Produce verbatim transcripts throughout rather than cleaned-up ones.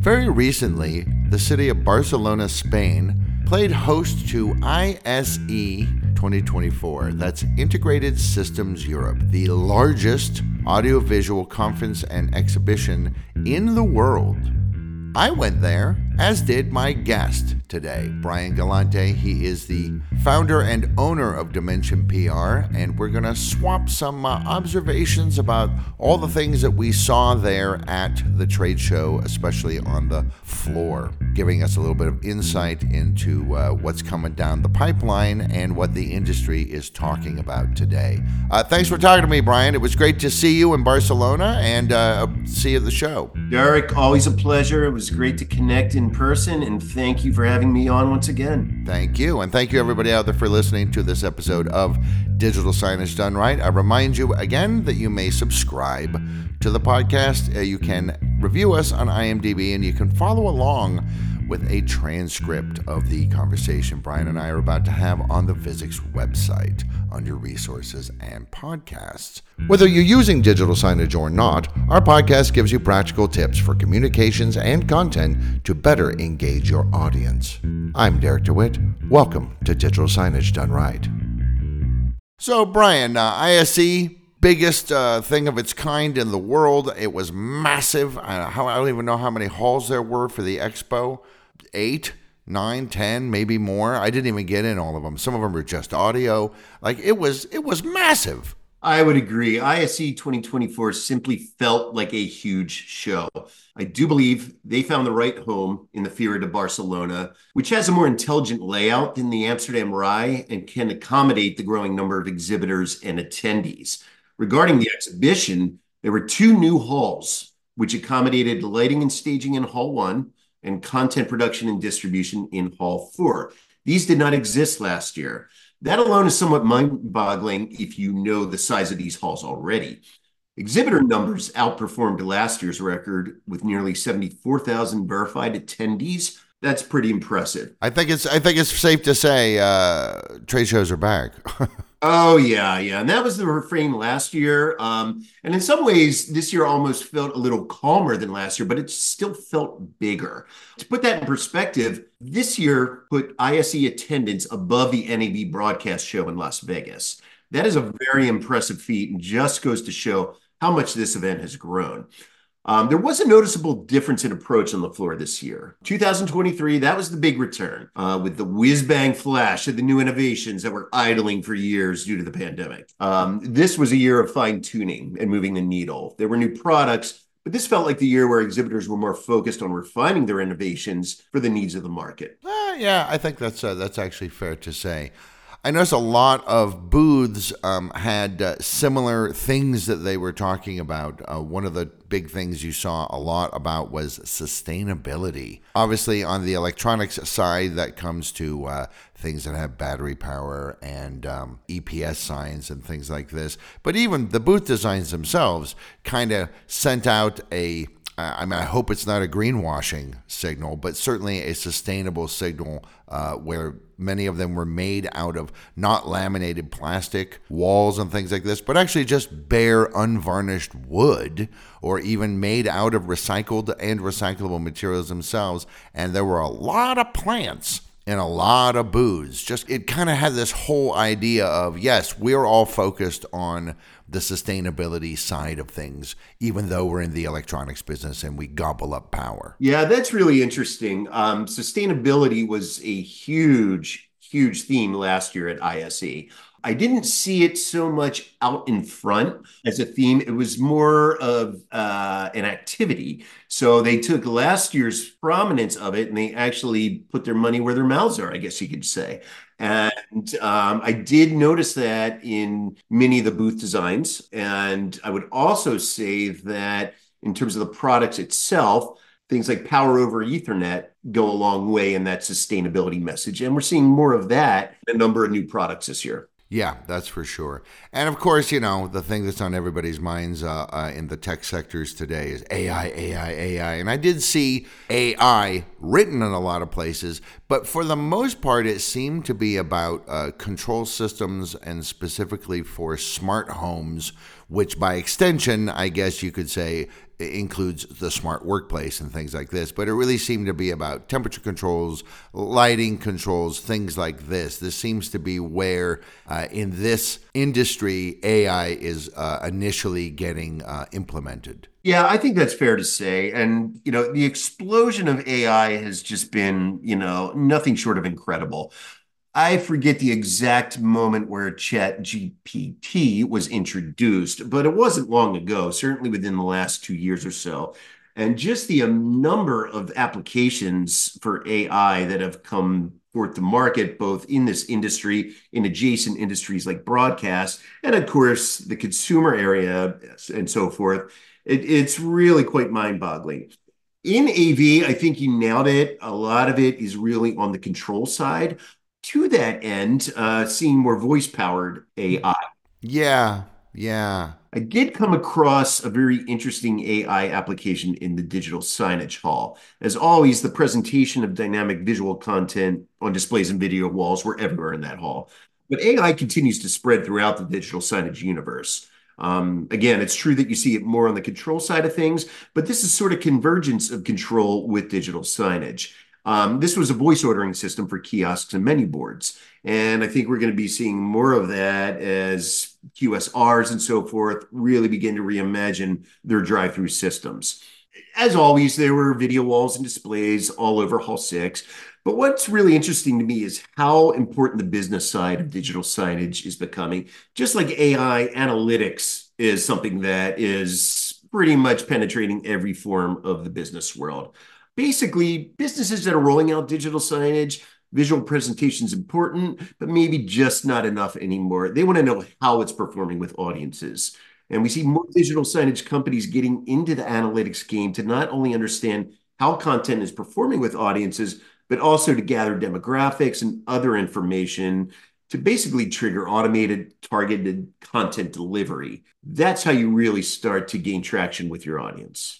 Very recently, the city of Barcelona, Spain, played host to I S E twenty twenty-four, that's Integrated Systems Europe, the largest audiovisual conference and exhibition in the world. I went there, as did my guest today, Brian Galante. He is the founder and owner of Dimension P R, and we're going to swap some uh, observations about all the things that we saw there at the trade show, especially on the floor, giving us a little bit of insight into uh, what's coming down the pipeline and what the industry is talking about today. Uh, thanks for talking to me, Brian. It was great to see you in Barcelona, and uh, see you at the show. Derek, always a pleasure. It was great to connect in person, and thank you for having me on once again. Thank you, and thank you everybody out there for listening to this episode of Digital Signage Done Right. I remind you again that you may subscribe to the podcast. Uh, you can review us on I M D B, and you can follow along with a transcript of the conversation Brian and I are about to have on the Visix website under resources and podcasts. Whether you're using digital signage or not, our podcast gives you practical tips for communications and content to better engage your audience. I'm Derek DeWitt. Welcome to Digital Signage Done Right. So Brian, uh, I S E, biggest uh, thing of its kind in the world. It was massive. I don't even know how many halls there were for the expo. Eight, nine, ten, maybe more. I didn't even get in all of them. Some of them were just audio. Like it was, it was massive. I would agree. I S E twenty twenty-four simply felt like a huge show. I do believe they found the right home in the Fira de Barcelona, which has a more intelligent layout than the Amsterdam R A I and can accommodate the growing number of exhibitors and attendees. Regarding the exhibition, there were two new halls, which accommodated lighting and staging in Hall one, and content production and distribution in Hall four. These did not exist last year. That alone is somewhat mind-boggling if you know the size of these halls already. Exhibitor numbers outperformed last year's record with nearly seventy-four thousand verified attendees. That's pretty impressive. I think it's I think it's safe to say uh, trade shows are back. Oh, yeah, yeah. And that was the refrain last year. Um, and in some ways, this year almost felt a little calmer than last year, but it still felt bigger. To put that in perspective, this year put I S E attendance above the N A B broadcast show in Las Vegas. That is a very impressive feat and just goes to show how much this event has grown. Um, there was a noticeable difference in approach on the floor this year. two thousand twenty-three, that was the big return uh, with the whiz-bang flash of the new innovations that were idling for years due to the pandemic. Um, this was a year of fine-tuning and moving the needle. There were new products, but this felt like the year where exhibitors were more focused on refining their innovations for the needs of the market. Uh, yeah, I think that's uh, that's actually fair to say. I noticed a lot of booths um, had uh, similar things that they were talking about. Uh, one of the big things you saw a lot about was sustainability. Obviously, on the electronics side, that comes to uh, things that have battery power and um, E P S signs and things like this. But even the booth designs themselves kind of sent out a I mean, I hope it's not a greenwashing signal, but certainly a sustainable signal uh, where many of them were made out of not laminated plastic walls and things like this, but actually just bare unvarnished wood or even made out of recycled and recyclable materials themselves. And there were a lot of plants and a lot of booths. Just it kind of had this whole idea of, yes, we're all focused on the sustainability side of things, even though we're in the electronics business and we gobble up power. Yeah, that's really interesting. Um, sustainability was a huge, huge theme last year at I S E. I didn't see it so much out in front as a theme. It was more of uh, an activity. So they took last year's prominence of it and they actually put their money where their mouths are, I guess you could say. And um, I did notice that in many of the booth designs. And I would also say that in terms of the products itself, things like power over Ethernet go a long way in that sustainability message. And we're seeing more of that in a number of new products this year. Yeah, that's for sure. And of course, you know, the thing that's on everybody's minds uh, uh, in the tech sectors today is A I, A I, A I. And I did see A I written in a lot of places, but for the most part, it seemed to be about uh, control systems and specifically for smart homes, which by extension, I guess you could say, includes the smart workplace and things like this, but it really seemed to be about temperature controls, lighting controls, things like this. This seems to be where uh, in this industry, A I is uh, initially getting uh, implemented. Yeah, I think that's fair to say. And, you know, the explosion of A I has just been, you know, nothing short of incredible. I forget the exact moment where ChatGPT was introduced, but it wasn't long ago, certainly within the last two years or so. And just the number of applications for A I that have come forth to market, both in this industry, in adjacent industries like broadcast, and of course, the consumer area and so forth, it, it's really quite mind-boggling. In A V, I think you nailed it. A lot of it is really on the control side. To that end, uh, seeing more voice-powered A I. Yeah, yeah. I did come across a very interesting A I application in the digital signage hall. As always, the presentation of dynamic visual content on displays and video walls were everywhere in that hall. But A I continues to spread throughout the digital signage universe. Um, again, it's true that you see it more on the control side of things, but this is sort of convergence of control with digital signage. Um, this was a voice ordering system for kiosks and menu boards. And I think we're going to be seeing more of that as Q S Rs and so forth really begin to reimagine their drive-through systems. As always, there were video walls and displays all over Hall six. But what's really interesting to me is how important the business side of digital signage is becoming. Just like A I, analytics is something that is pretty much penetrating every form of the business world. Basically, businesses that are rolling out digital signage, visual presentation is important, but maybe just not enough anymore. They want to know how it's performing with audiences. And we see more digital signage companies getting into the analytics game to not only understand how content is performing with audiences, but also to gather demographics and other information to basically trigger automated, targeted content delivery. That's how you really start to gain traction with your audience.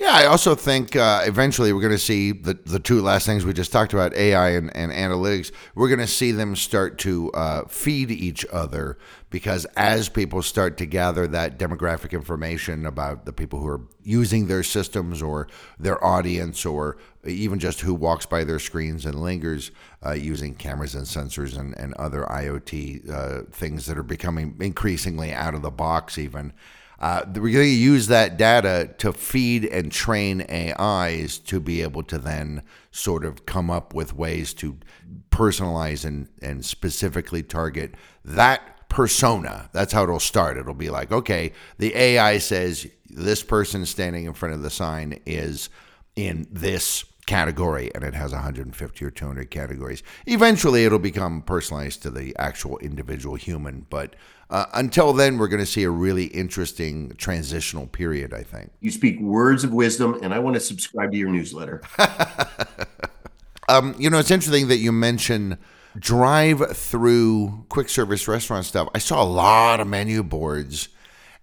Yeah, I also think uh, eventually we're going to see the, the two last things we just talked about, A I and, and analytics, we're going to see them start to uh, feed each other, because as people start to gather that demographic information about the people who are using their systems or their audience or even just who walks by their screens and lingers uh, using cameras and sensors and, and other IoT uh, things that are becoming increasingly out of the box even. Uh, we're going to use that data to feed and train A Is to be able to then sort of come up with ways to personalize and, and specifically target that persona. That's how it'll start. It'll be like, okay, the A I says this person standing in front of the sign is in this category, and it has one hundred fifty or two hundred categories. Eventually, it'll become personalized to the actual individual human, but uh, until then, we're going to see a really interesting transitional period, I think. You speak words of wisdom, and I want to subscribe to your newsletter. um, you know, it's interesting that you mention drive-through quick service restaurant stuff. I saw a lot of menu boards,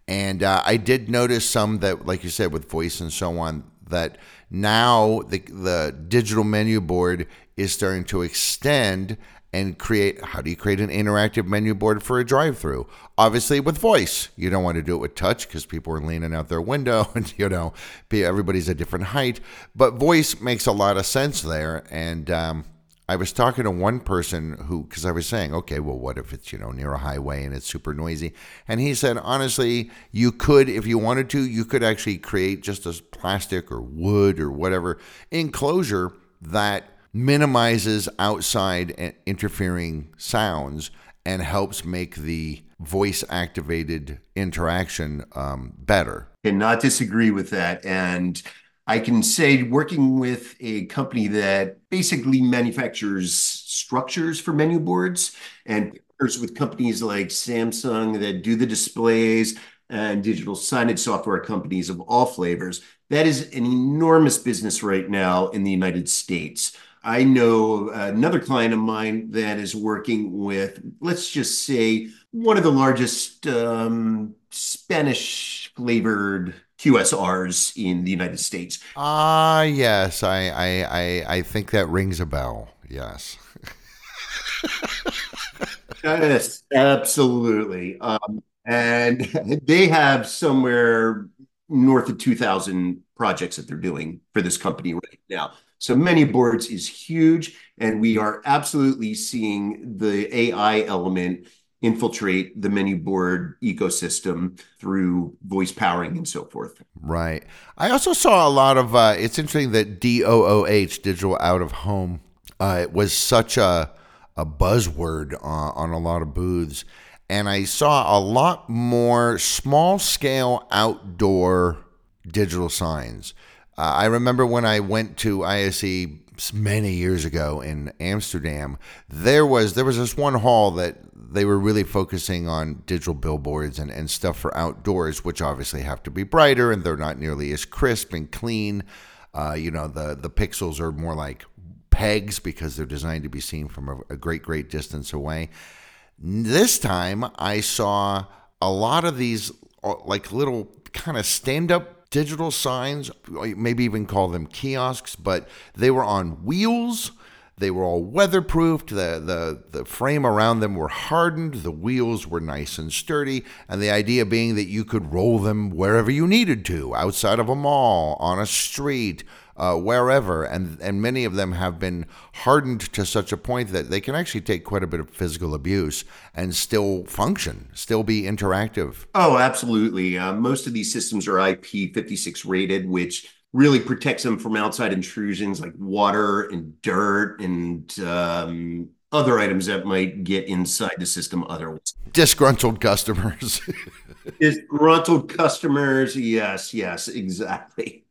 and uh, I did notice some that, like you said, with voice and so on, that now the the digital menu board is starting to extend and create, how do you create an interactive menu board for a drive-through? Obviously with voice, you don't want to do it with touch because people are leaning out their window and, you know, everybody's a different height, but voice makes a lot of sense there. And um, I was talking to one person who, because I was saying, okay, well, what if it's, you know, near a highway and it's super noisy? And he said, honestly, you could, if you wanted to, you could actually create just a plastic or wood or whatever enclosure that minimizes outside interfering sounds and helps make the voice-activated interaction um, better. Cannot disagree with that. And I can say, working with a company that basically manufactures structures for menu boards and partners with companies like Samsung that do the displays and digital signage software companies of all flavors, that is an enormous business right now in the United States. I know another client of mine that is working with, let's just say, one of the largest um, Spanish-flavored Q S Rs in the United States. Ah, uh, yes. I, I, I, I think that rings a bell. Yes. Yes, absolutely. Um, and they have somewhere north of two thousand projects that they're doing for this company right now. So many boards is huge, and we are absolutely seeing the A I element infiltrate the many board ecosystem through voice powering and so forth. Right. I also saw a lot of, uh, it's interesting that D O O H, digital out of home, uh, it was such a, a buzzword uh, on a lot of booths. And I saw a lot more small scale outdoor digital signs. Uh, I remember when I went to I S E many years ago in Amsterdam, there was there was this one hall that they were really focusing on digital billboards and, and stuff for outdoors, which obviously have to be brighter and they're not nearly as crisp and clean. Uh, you know, the, the pixels are more like pegs because they're designed to be seen from a, a great, great distance away. This time I saw a lot of these like little kind of stand-up digital signs, maybe even call them kiosks, but they were on wheels. They were all weatherproofed. The, the, the frame around them were hardened. The wheels were nice and sturdy. And the idea being that you could roll them wherever you needed to, outside of a mall, on a street, uh, wherever. And, and many of them have been hardened to such a point that they can actually take quite a bit of physical abuse and still function, still be interactive. Oh, absolutely. Uh, most of these systems are I P fifty-six rated, which really protects them from outside intrusions like water and dirt and um, other items that might get inside the system otherwise. Disgruntled customers. Disgruntled customers. Yes, yes, exactly.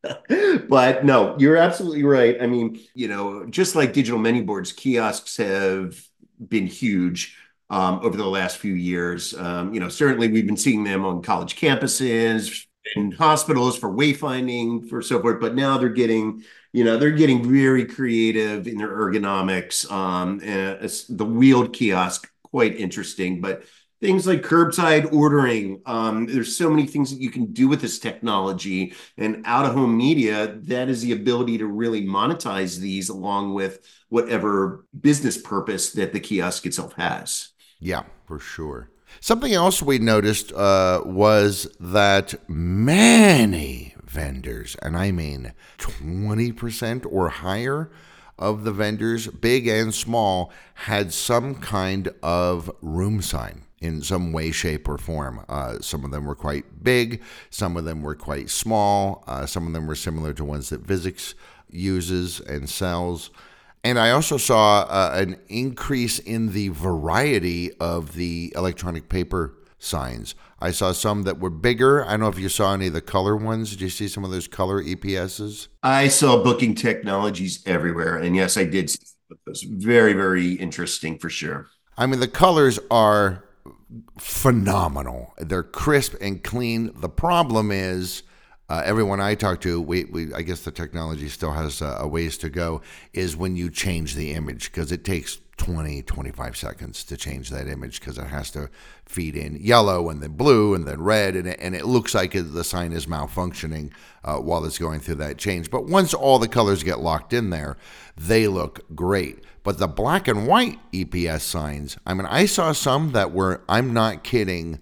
But no, you're absolutely right. I mean, you know, just like digital menu boards, kiosks have been huge um, over the last few years. Um, you know, certainly we've been seeing them on college campuses, in hospitals for wayfinding, for so forth, but now they're getting, you know, they're getting very creative in their ergonomics. Um, and the wheeled kiosk, quite interesting, but things like curbside ordering. Um, there's so many things that you can do with this technology, and out-of-home media, that is the ability to really monetize these along with whatever business purpose that the kiosk itself has. Yeah, for sure. Something else we noticed uh, was that many vendors, and I mean twenty percent or higher of the vendors, big and small, had some kind of room sign in some way, shape, or form. Uh, some of them were quite big. Some of them were quite small. Uh, some of them were similar to ones that Visix uses and sells. And I also saw uh, an increase in the variety of the electronic paper signs. I saw some that were bigger. I don't know if you saw any of the color ones. Did you see some of those color E P Ss? I saw booking technologies everywhere. And yes, I did see those. Very, very interesting for sure. I mean, the colors are phenomenal. They're crisp and clean. The problem is, Uh, everyone I talk to, we, we I guess the technology still has a, a ways to go, is when you change the image, because it takes twenty, twenty-five seconds to change that image because it has to feed in yellow and then blue and then red, and it, and it looks like the sign is malfunctioning uh, while it's going through that change. But once all the colors get locked in there, they look great. But the black and white E P S signs, I mean, I saw some that were, I'm not kidding,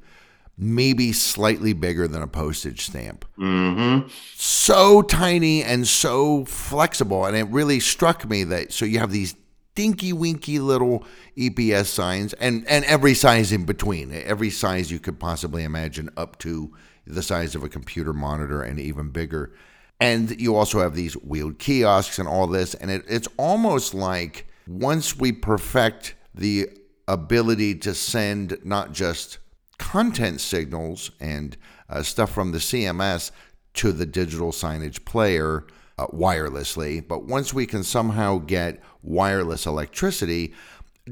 maybe slightly bigger than a postage stamp. Mm-hmm. So tiny and so flexible. And it really struck me that, so you have these dinky winky little E P S signs and, and every size in between, every size you could possibly imagine up to the size of a computer monitor and even bigger. And you also have these wheeled kiosks and all this. And it, it's almost like once we perfect the ability to send not just content signals and uh, stuff from the C M S to the digital signage player uh, wirelessly. But once we can somehow get wireless electricity,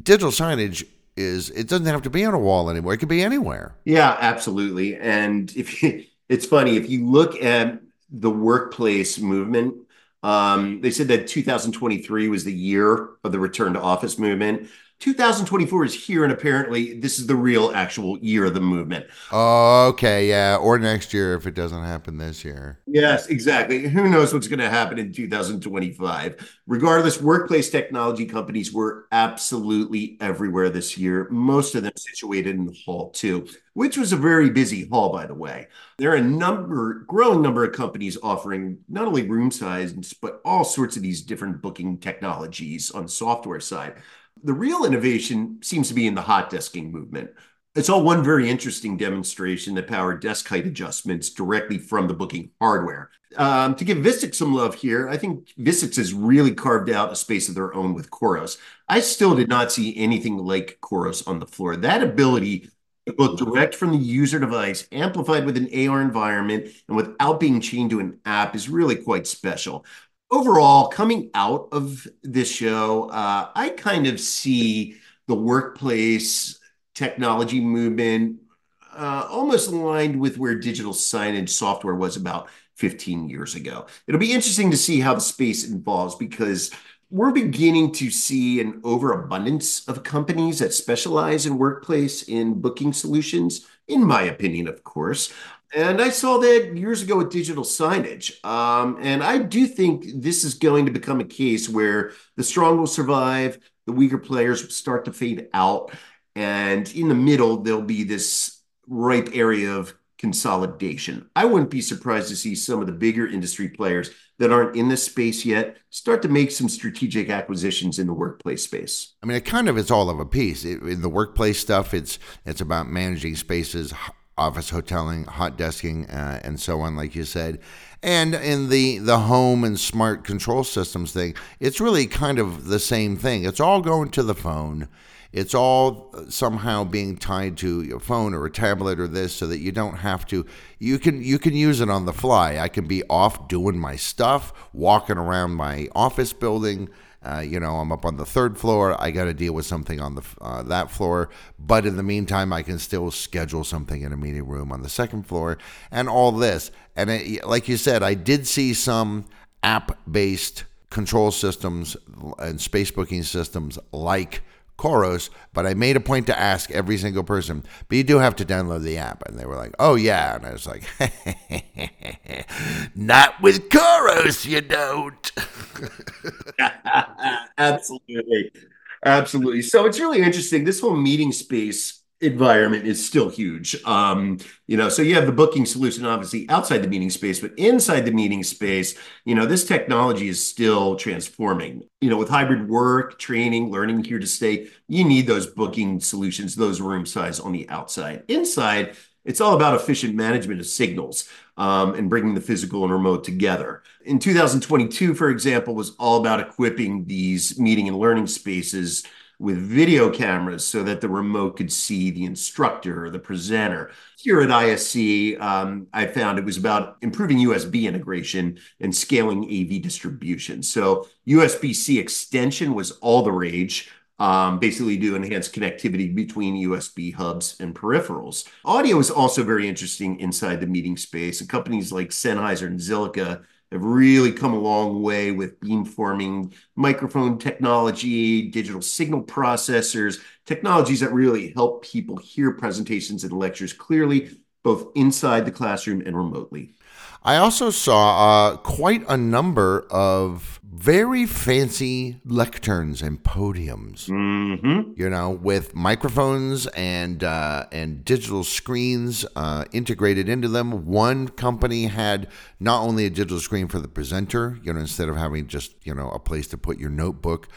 digital signage is, it doesn't have to be on a wall anymore. It could be anywhere. Yeah, absolutely. And if you, it's funny, if you look at the workplace movement, um, they said that two thousand twenty-three was the year of the return to office movement. two thousand twenty-four is here, and apparently this is the real actual year of the movement. Oh, okay, yeah, or next year if it doesn't happen this year. Yes, exactly. Who knows what's going to happen in two thousand twenty-five. Regardless, workplace technology companies were absolutely everywhere this year, most of them situated in Hall two, which was a very busy hall, by the way. There are a number, growing number of companies offering not only room size, but all sorts of these different booking technologies on the software side. The real innovation seems to be in the hot desking movement. I saw one very interesting demonstration that powered desk height adjustments directly from the booking hardware. Um, to give Visix some love here, I think Visix has really carved out a space of their own with Coros. I still did not see anything like Coros on the floor. That ability to book direct from the user device, amplified with an A R environment, and without being chained to an app is really quite special. Overall, coming out of this show, uh, I kind of see the workplace technology movement uh, almost aligned with where digital signage software was about fifteen years ago. It'll be interesting to see how the space evolves, because we're beginning to see an overabundance of companies that specialize in workplace in booking solutions, in my opinion, of course. And I saw that years ago with digital signage. Um, and I do think this is going to become a case where the strong will survive, the weaker players start to fade out. And in the middle, there'll be this ripe area of consolidation. I wouldn't be surprised to see some of the bigger industry players that aren't in this space yet start to make some strategic acquisitions in the workplace space. I mean, it kind of is all of a piece. It, in the workplace stuff, it's it's about managing spaces, office hoteling, hot desking, uh, and so on, like you said. And in the, the home and smart control systems thing, it's really kind of the same thing. It's all going to the phone. It's all somehow being tied to your phone or a tablet or this, so that you don't have to. You can you can use it on the fly. I can be off doing my stuff, walking around my office building. Uh, you know, I'm up on the third floor. I got to deal with something on the uh, that floor. But in the meantime, I can still schedule something in a meeting room on the second floor and all this. And it, like you said, I did see some app-based control systems and space booking systems like Coros, but I made a point to ask every single person, but you do have to download the app. And they were like, oh yeah. And I was like, not with Coros, you don't. Absolutely. Absolutely. So it's really interesting. This whole meeting space environment is still huge. Um, you know, so you have the booking solution, obviously outside the meeting space, but inside the meeting space, you know, this technology is still transforming. You know, with hybrid work, training, learning here to stay, you need those booking solutions, those room size on the outside. Inside, it's all about efficient management of signals um, and bringing the physical and remote together. In two thousand twenty-two, for example, was all about equipping these meeting and learning spaces with video cameras so that the remote could see the instructor or the presenter. Here at I S C, um, I found it was about improving U S B integration and scaling A V distribution. So U S B C extension was all the rage, um, basically to enhance connectivity between U S B hubs and peripherals. Audio is also very interesting inside the meeting space, and companies like Sennheiser and Zilliqa have really come a long way with beamforming, microphone technology, digital signal processors, technologies that really help people hear presentations and lectures clearly, both inside the classroom and remotely. I also saw uh, quite a number of very fancy lecterns and podiums, mm-hmm. you know, with microphones and uh, and digital screens uh, integrated into them. One company had not only a digital screen for the presenter, you know, instead of having just, you know, a place to put your notebook,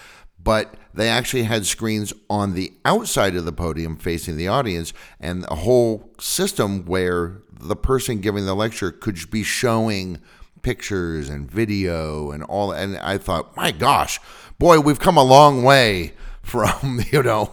but they actually had screens on the outside of the podium facing the audience, and a whole system where the person giving the lecture could be showing pictures and video and all. And I thought, my gosh, boy, we've come a long way from, you know,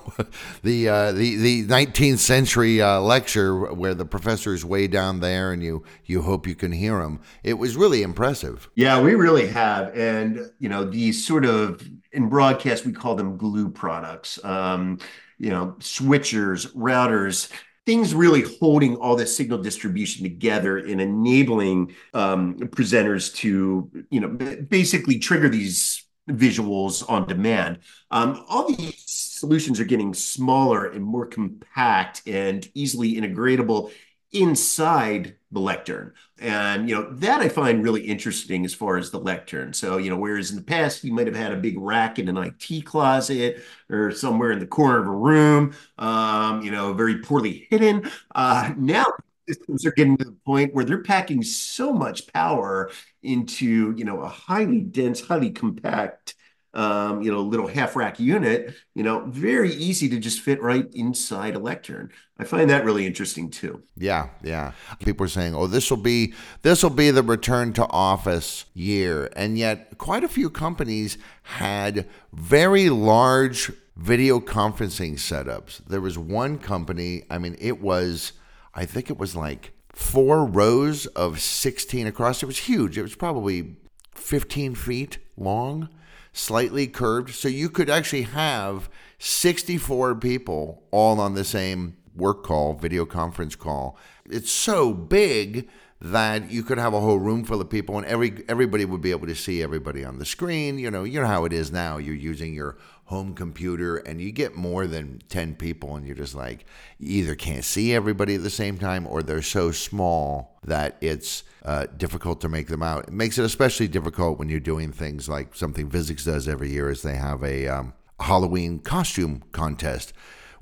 the uh, the the nineteenth century uh, lecture where the professor is way down there and you you hope you can hear him. It was really impressive. Yeah, we really have. And, you know, these sort of, in broadcast, we call them glue products, um, you know, switchers, routers, things really holding all this signal distribution together and enabling um, presenters to, you know, basically trigger these visuals on demand. Um, all these solutions are getting smaller and more compact and easily integratable inside the lectern. And, you know, that I find really interesting as far as the lectern. So, you know, whereas in the past, you might have had a big rack in an I T closet or somewhere in the corner of a room, um, you know, very poorly hidden. Uh, now systems are getting to the point where they're packing so much power into, you know, a highly dense, highly compact, um, you know, little half rack unit, you know, very easy to just fit right inside a lectern. I find that really interesting too. Yeah. Yeah. People are saying, oh, this will be, this will be the return to office year. And yet quite a few companies had very large video conferencing setups. There was one company, I mean, it was, I think it was like four rows of sixteen across. It was huge. It was probably fifteen feet long, slightly curved. So you could actually have sixty-four people all on the same work call, video conference call. It's so big that you could have a whole room full of people and every everybody would be able to see everybody on the screen. You know, you know how it is now. You're using your home computer and you get more than ten people and you're just like, you either can't see everybody at the same time or they're so small that it's uh, difficult to make them out. It makes it especially difficult when you're doing things like something Visix does every year is they have a um, Halloween costume contest,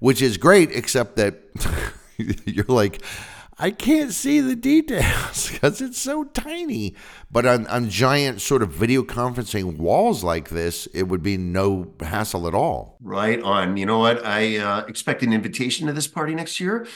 which is great, except that you're like, I can't see the details because it's so tiny. But on, on giant sort of video conferencing walls like this, it would be no hassle at all. Right on. You know what? I uh, expect an invitation to this party next year.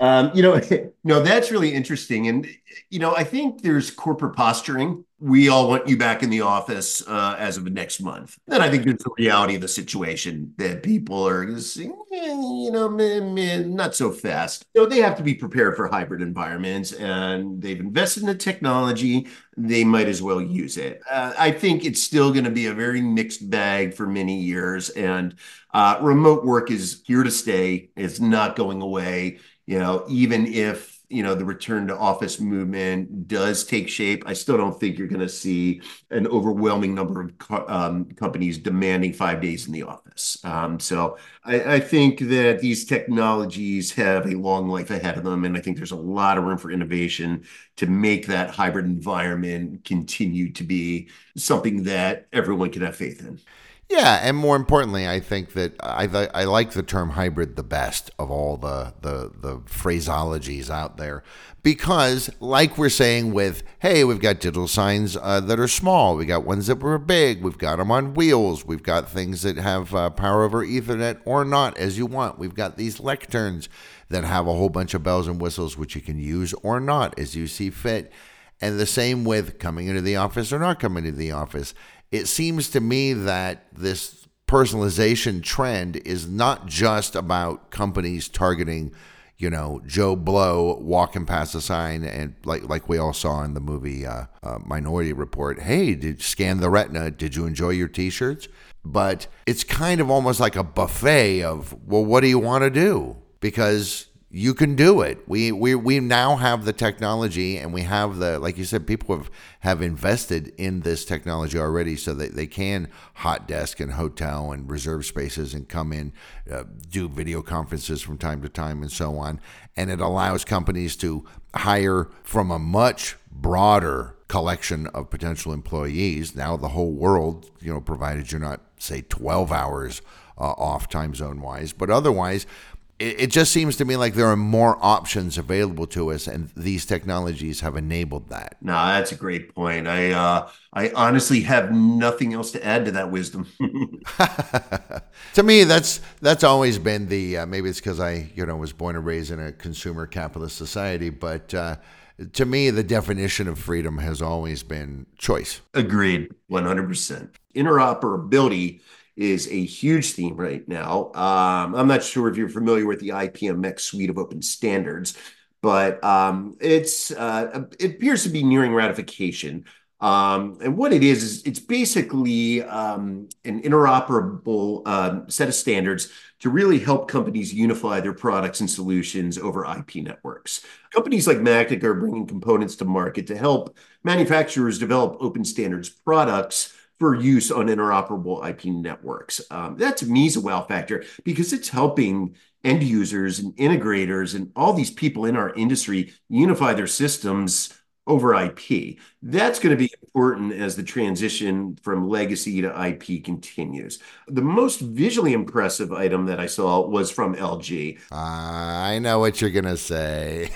um, you know, no, that's really interesting. And, you know, I think there's corporate posturing. We all want you back in the office uh, as of next month. Then I think there's the reality of the situation that people are saying, eh, you know, meh, meh, not so fast. So they have to be prepared for hybrid environments, and they've invested in the technology. They might as well use it. Uh, I think it's still going to be a very mixed bag for many years, and uh, remote work is here to stay. It's not going away, you know, even if you know, the return to office movement does take shape. I still don't think you're going to see an overwhelming number of co- um, companies demanding five days in the office. Um, so I, I think that these technologies have a long life ahead of them. And I think there's a lot of room for innovation to make that hybrid environment continue to be something that everyone can have faith in. Yeah, and more importantly, I think that I I like the term hybrid the best of all the, the the phraseologies out there because, like we're saying with, hey, we've got digital signs uh, that are small, we got ones that were big, we've got them on wheels, we've got things that have uh, power over Ethernet or not as you want, we've got these lecterns that have a whole bunch of bells and whistles which you can use or not as you see fit, and the same with coming into the office or not coming into the office. It seems to me that this personalization trend is not just about companies targeting, you know, Joe Blow walking past a sign and like like we all saw in the movie uh, uh, Minority Report. Hey, did scan the retina? Did you enjoy your T-shirts? But it's kind of almost like a buffet of, well, what do you want to do? Because you can do it. We we we now have the technology and we have the, like you said, people have, have invested in this technology already so that they can hot desk and hotel and reserve spaces and come in, uh, do video conferences from time to time and so on. And it allows companies to hire from a much broader collection of potential employees. Now the whole world, you know, provided you're not, say, twelve hours uh, off time zone wise, but otherwise, it just seems to me like there are more options available to us, and these technologies have enabled that. No, that's a great point. I uh, I honestly have nothing else to add to that wisdom. To me, that's that's always been the uh, maybe it's because I you know was born and raised in a consumer capitalist society, but uh, to me, the definition of freedom has always been choice. Agreed, one hundred percent. Interoperability is a huge theme right now. Um, I'm not sure if you're familiar with the I P M X suite of open standards, but um, it's uh, it appears to be nearing ratification. Um, and what it is, is it's basically um, an interoperable um, set of standards to really help companies unify their products and solutions over I P networks. Companies like Magnic are bringing components to market to help manufacturers develop open standards products for use on interoperable I P networks. Um, that to me is a wow factor because it's helping end users and integrators and all these people in our industry unify their systems over I P. That's going to be important as the transition from legacy to I P continues. The most visually impressive item that I saw was from L G. Uh, I know what you're going to say.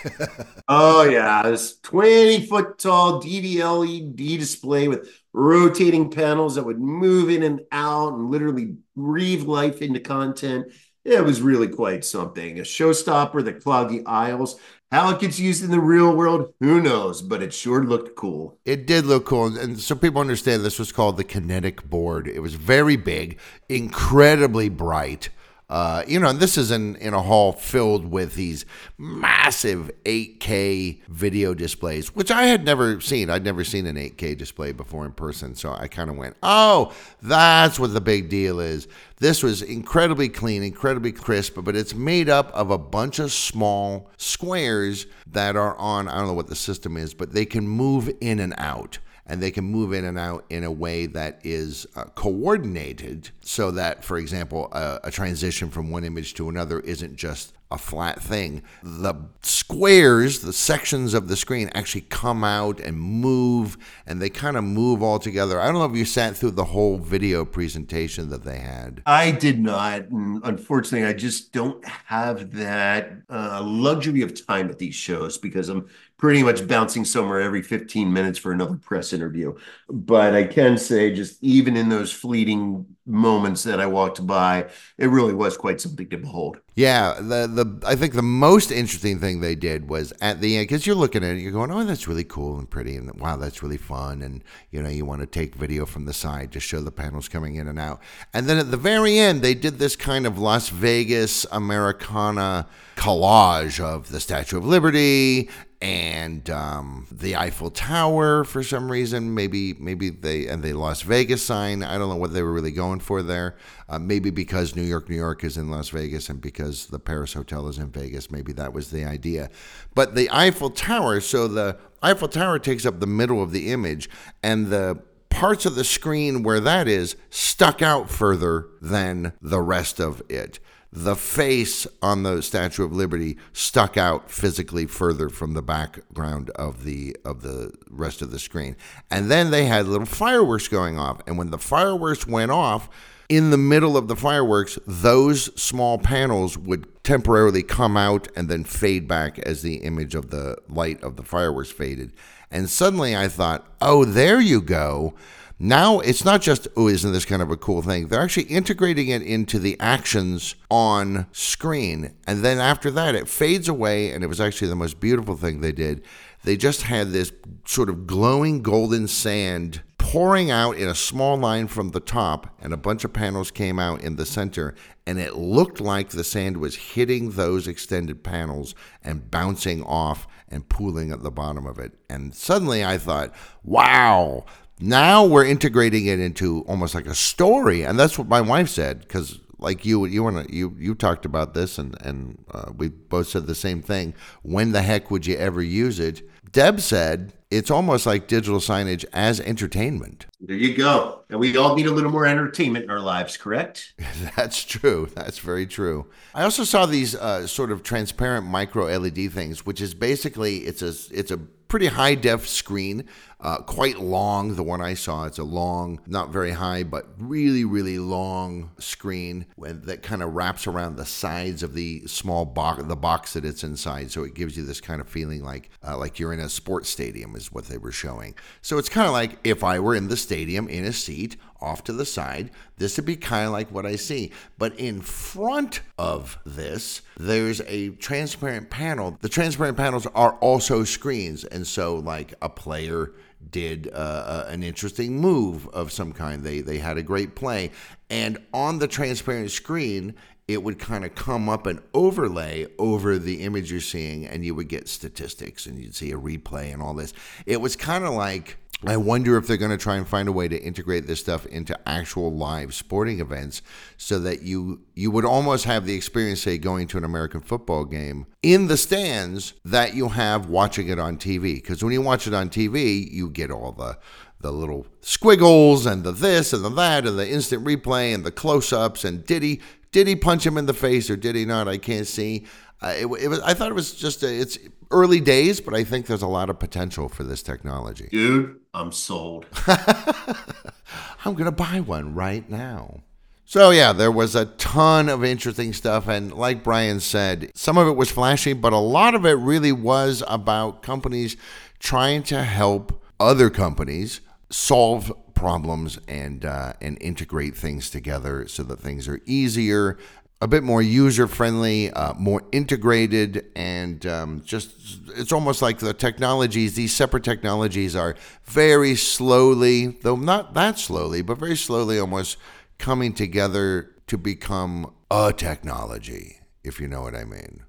Oh, yeah. This twenty-foot tall D V L E D display with rotating panels that would move in and out and literally breathe life into content. It was really quite something. A showstopper that clogged the aisles. How it gets used in the real world, who knows? But it sure looked cool. It did look cool. And so people understand this was called the Kinetic Board. It was very big, incredibly bright. Uh, you know, and this is in, in a hall filled with these massive eight K video displays, which I had never seen. I'd never seen an eight K display before in person. So I kind of went, oh, that's what the big deal is. This was incredibly clean, incredibly crisp, but it's made up of a bunch of small squares that are on, I don't know what the system is, but they can move in and out. And they can move in and out in a way that is uh, coordinated so that, for example, a, a transition from one image to another isn't just a flat thing. The squares, the sections of the screen actually come out and move, and they kind of move all together. I don't know if you sat through the whole video presentation that they had. I did not. And unfortunately, I just don't have that uh, luxury of time at these shows because I'm pretty much bouncing somewhere every fifteen minutes for another press interview. But I can say just even in those fleeting moments that I walked by, it really was quite something to behold. Yeah, the the I think the most interesting thing they did was at the end, because you're looking at it, you're going, oh, that's really cool and pretty, and wow, that's really fun. And, you know, you want to take video from the side to show the panels coming in and out. And then at the very end, they did this kind of Las Vegas Americana collage of the Statue of Liberty and um, the Eiffel Tower for some reason. Maybe maybe they and the Las Vegas sign. I don't know what they were really going for there. Uh, maybe because New York, New York is in Las Vegas and because the Paris Hotel is in Vegas, maybe that was the idea. But the Eiffel Tower, so the Eiffel Tower takes up the middle of the image and the parts of the screen where that is stuck out further than the rest of it. The face on the Statue of Liberty stuck out physically further from the background of the of the rest of the screen. And then they had little fireworks going off. And when the fireworks went off, in the middle of the fireworks, those small panels would temporarily come out and then fade back as the image of the light of the fireworks faded. And suddenly I thought, oh, there you go. Now it's not just, oh, isn't this kind of a cool thing? They're actually integrating it into the actions on screen. And then after that, it fades away, and it was actually the most beautiful thing they did. They just had this sort of glowing golden sand pouring out in a small line from the top, and a bunch of panels came out in the center, and it looked like the sand was hitting those extended panels and bouncing off and pooling at the bottom of it. And suddenly I thought, wow. Now we're integrating it into almost like a story, and that's what my wife said. Because, like you, you want to, you you talked about this, and and uh, we both said the same thing. When the heck would you ever use it? Deb said it's almost like digital signage as entertainment. There you go. And we all need a little more entertainment in our lives, correct? That's true. That's very true. I also saw these uh, sort of transparent micro L E D things, which is basically it's a it's a pretty high def screen, uh, quite long. The one I saw, it's a long, not very high, but really, really long screen that kind of wraps around the sides of the small box, the box that it's inside. So it gives you this kind of feeling like uh, like you're in a sports stadium is what they were showing. So it's kind of like if I were in the stadium in a seat off to the side, this would be kind of like what I see. But in front of this, there's a transparent panel. The transparent panels are also screens. And so like a player did uh, an interesting move of some kind. They they had a great play. And on the transparent screen, it would kind of come up and overlay over the image you're seeing, and you would get statistics and you'd see a replay and all this. It was kind of like, I wonder if they're going to try and find a way to integrate this stuff into actual live sporting events so that you you would almost have the experience, say, going to an American football game in the stands that you have watching it on T V. Because when you watch it on T V, you get all the the little squiggles and the this and the that and the instant replay and the close-ups and did he, did he punch him in the face or did he not? I can't see. Uh, it, it was, I thought it was just, a, it's early days, but I think there's a lot of potential for this technology. Dude, I'm sold. I'm going to buy one right now. So yeah, there was a ton of interesting stuff. And like Brian said, some of it was flashy, but a lot of it really was about companies trying to help other companies solve problems and uh, and integrate things together so that things are easier, a bit more user-friendly, uh, more integrated, and um, just it's almost like the technologies, these separate technologies are very slowly, though not that slowly, but very slowly almost coming together to become a technology, if you know what I mean.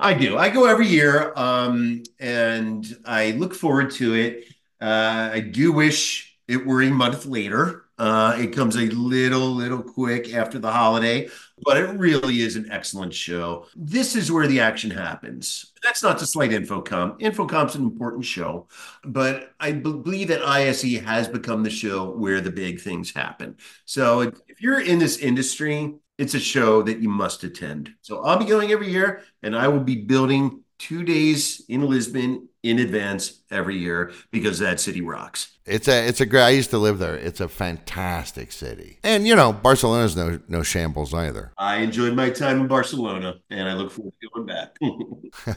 I do. I go every year, um, and I look forward to it. Uh, I do wish it were a month later. Uh, it comes a little, little quick after the holiday, but it really is an excellent show. This is where the action happens. That's not to slight InfoCom. InfoCom's an important show, but I believe that I S E has become the show where the big things happen. So if you're in this industry, it's a show that you must attend. So I'll be going every year, and I will be building two days in Lisbon in advance every year because that city rocks. It's a, it's a great, I used to live there. It's a fantastic city. And, you know, Barcelona's no, no shambles either. I enjoyed my time in Barcelona, and I look forward to going back.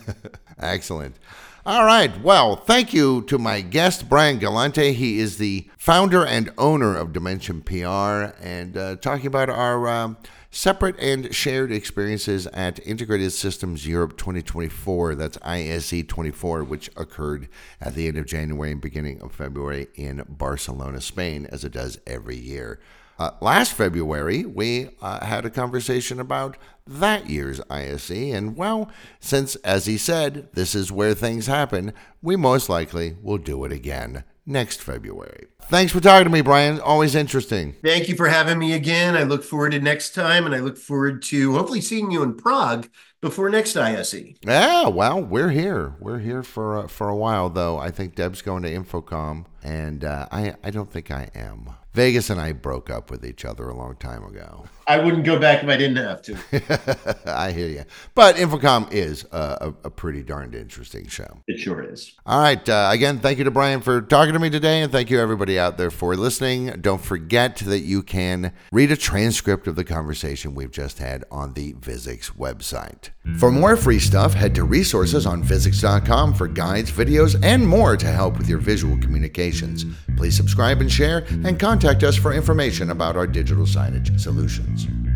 Excellent. All right. Well, thank you to my guest, Brian Galante. He is the founder and owner of Dimension P R, and uh, talking about our um, separate and shared experiences at Integrated Systems Europe twenty twenty-four. That's I S E twenty-four, which occurred at the end of January and beginning of February in Barcelona, Spain, as it does every year. Uh, last February, we uh, had a conversation about that year's I S E, and well, since, as he said, this is where things happen, we most likely will do it again next February. Thanks for talking to me, Brian. Always interesting. Thank you for having me again. I look forward to next time, and I look forward to hopefully seeing you in Prague before next I S E. Yeah, well, we're here. We're here for uh, for a while, though. I think Deb's going to InfoCom, and uh, I, I don't think I am. Vegas and I broke up with each other a long time ago. I wouldn't go back if I didn't have to. I hear you. But InfoCom is a, a pretty darned interesting show. It sure is. All right. Uh, again, thank you to Brian for talking to me today. And thank you, everybody out there, for listening. Don't forget that you can read a transcript of the conversation we've just had on the Visix website. For more free stuff, head to resources on visix dot com for guides, videos, and more to help with your visual communications. Please subscribe and share, and contact us for information about our digital signage solutions.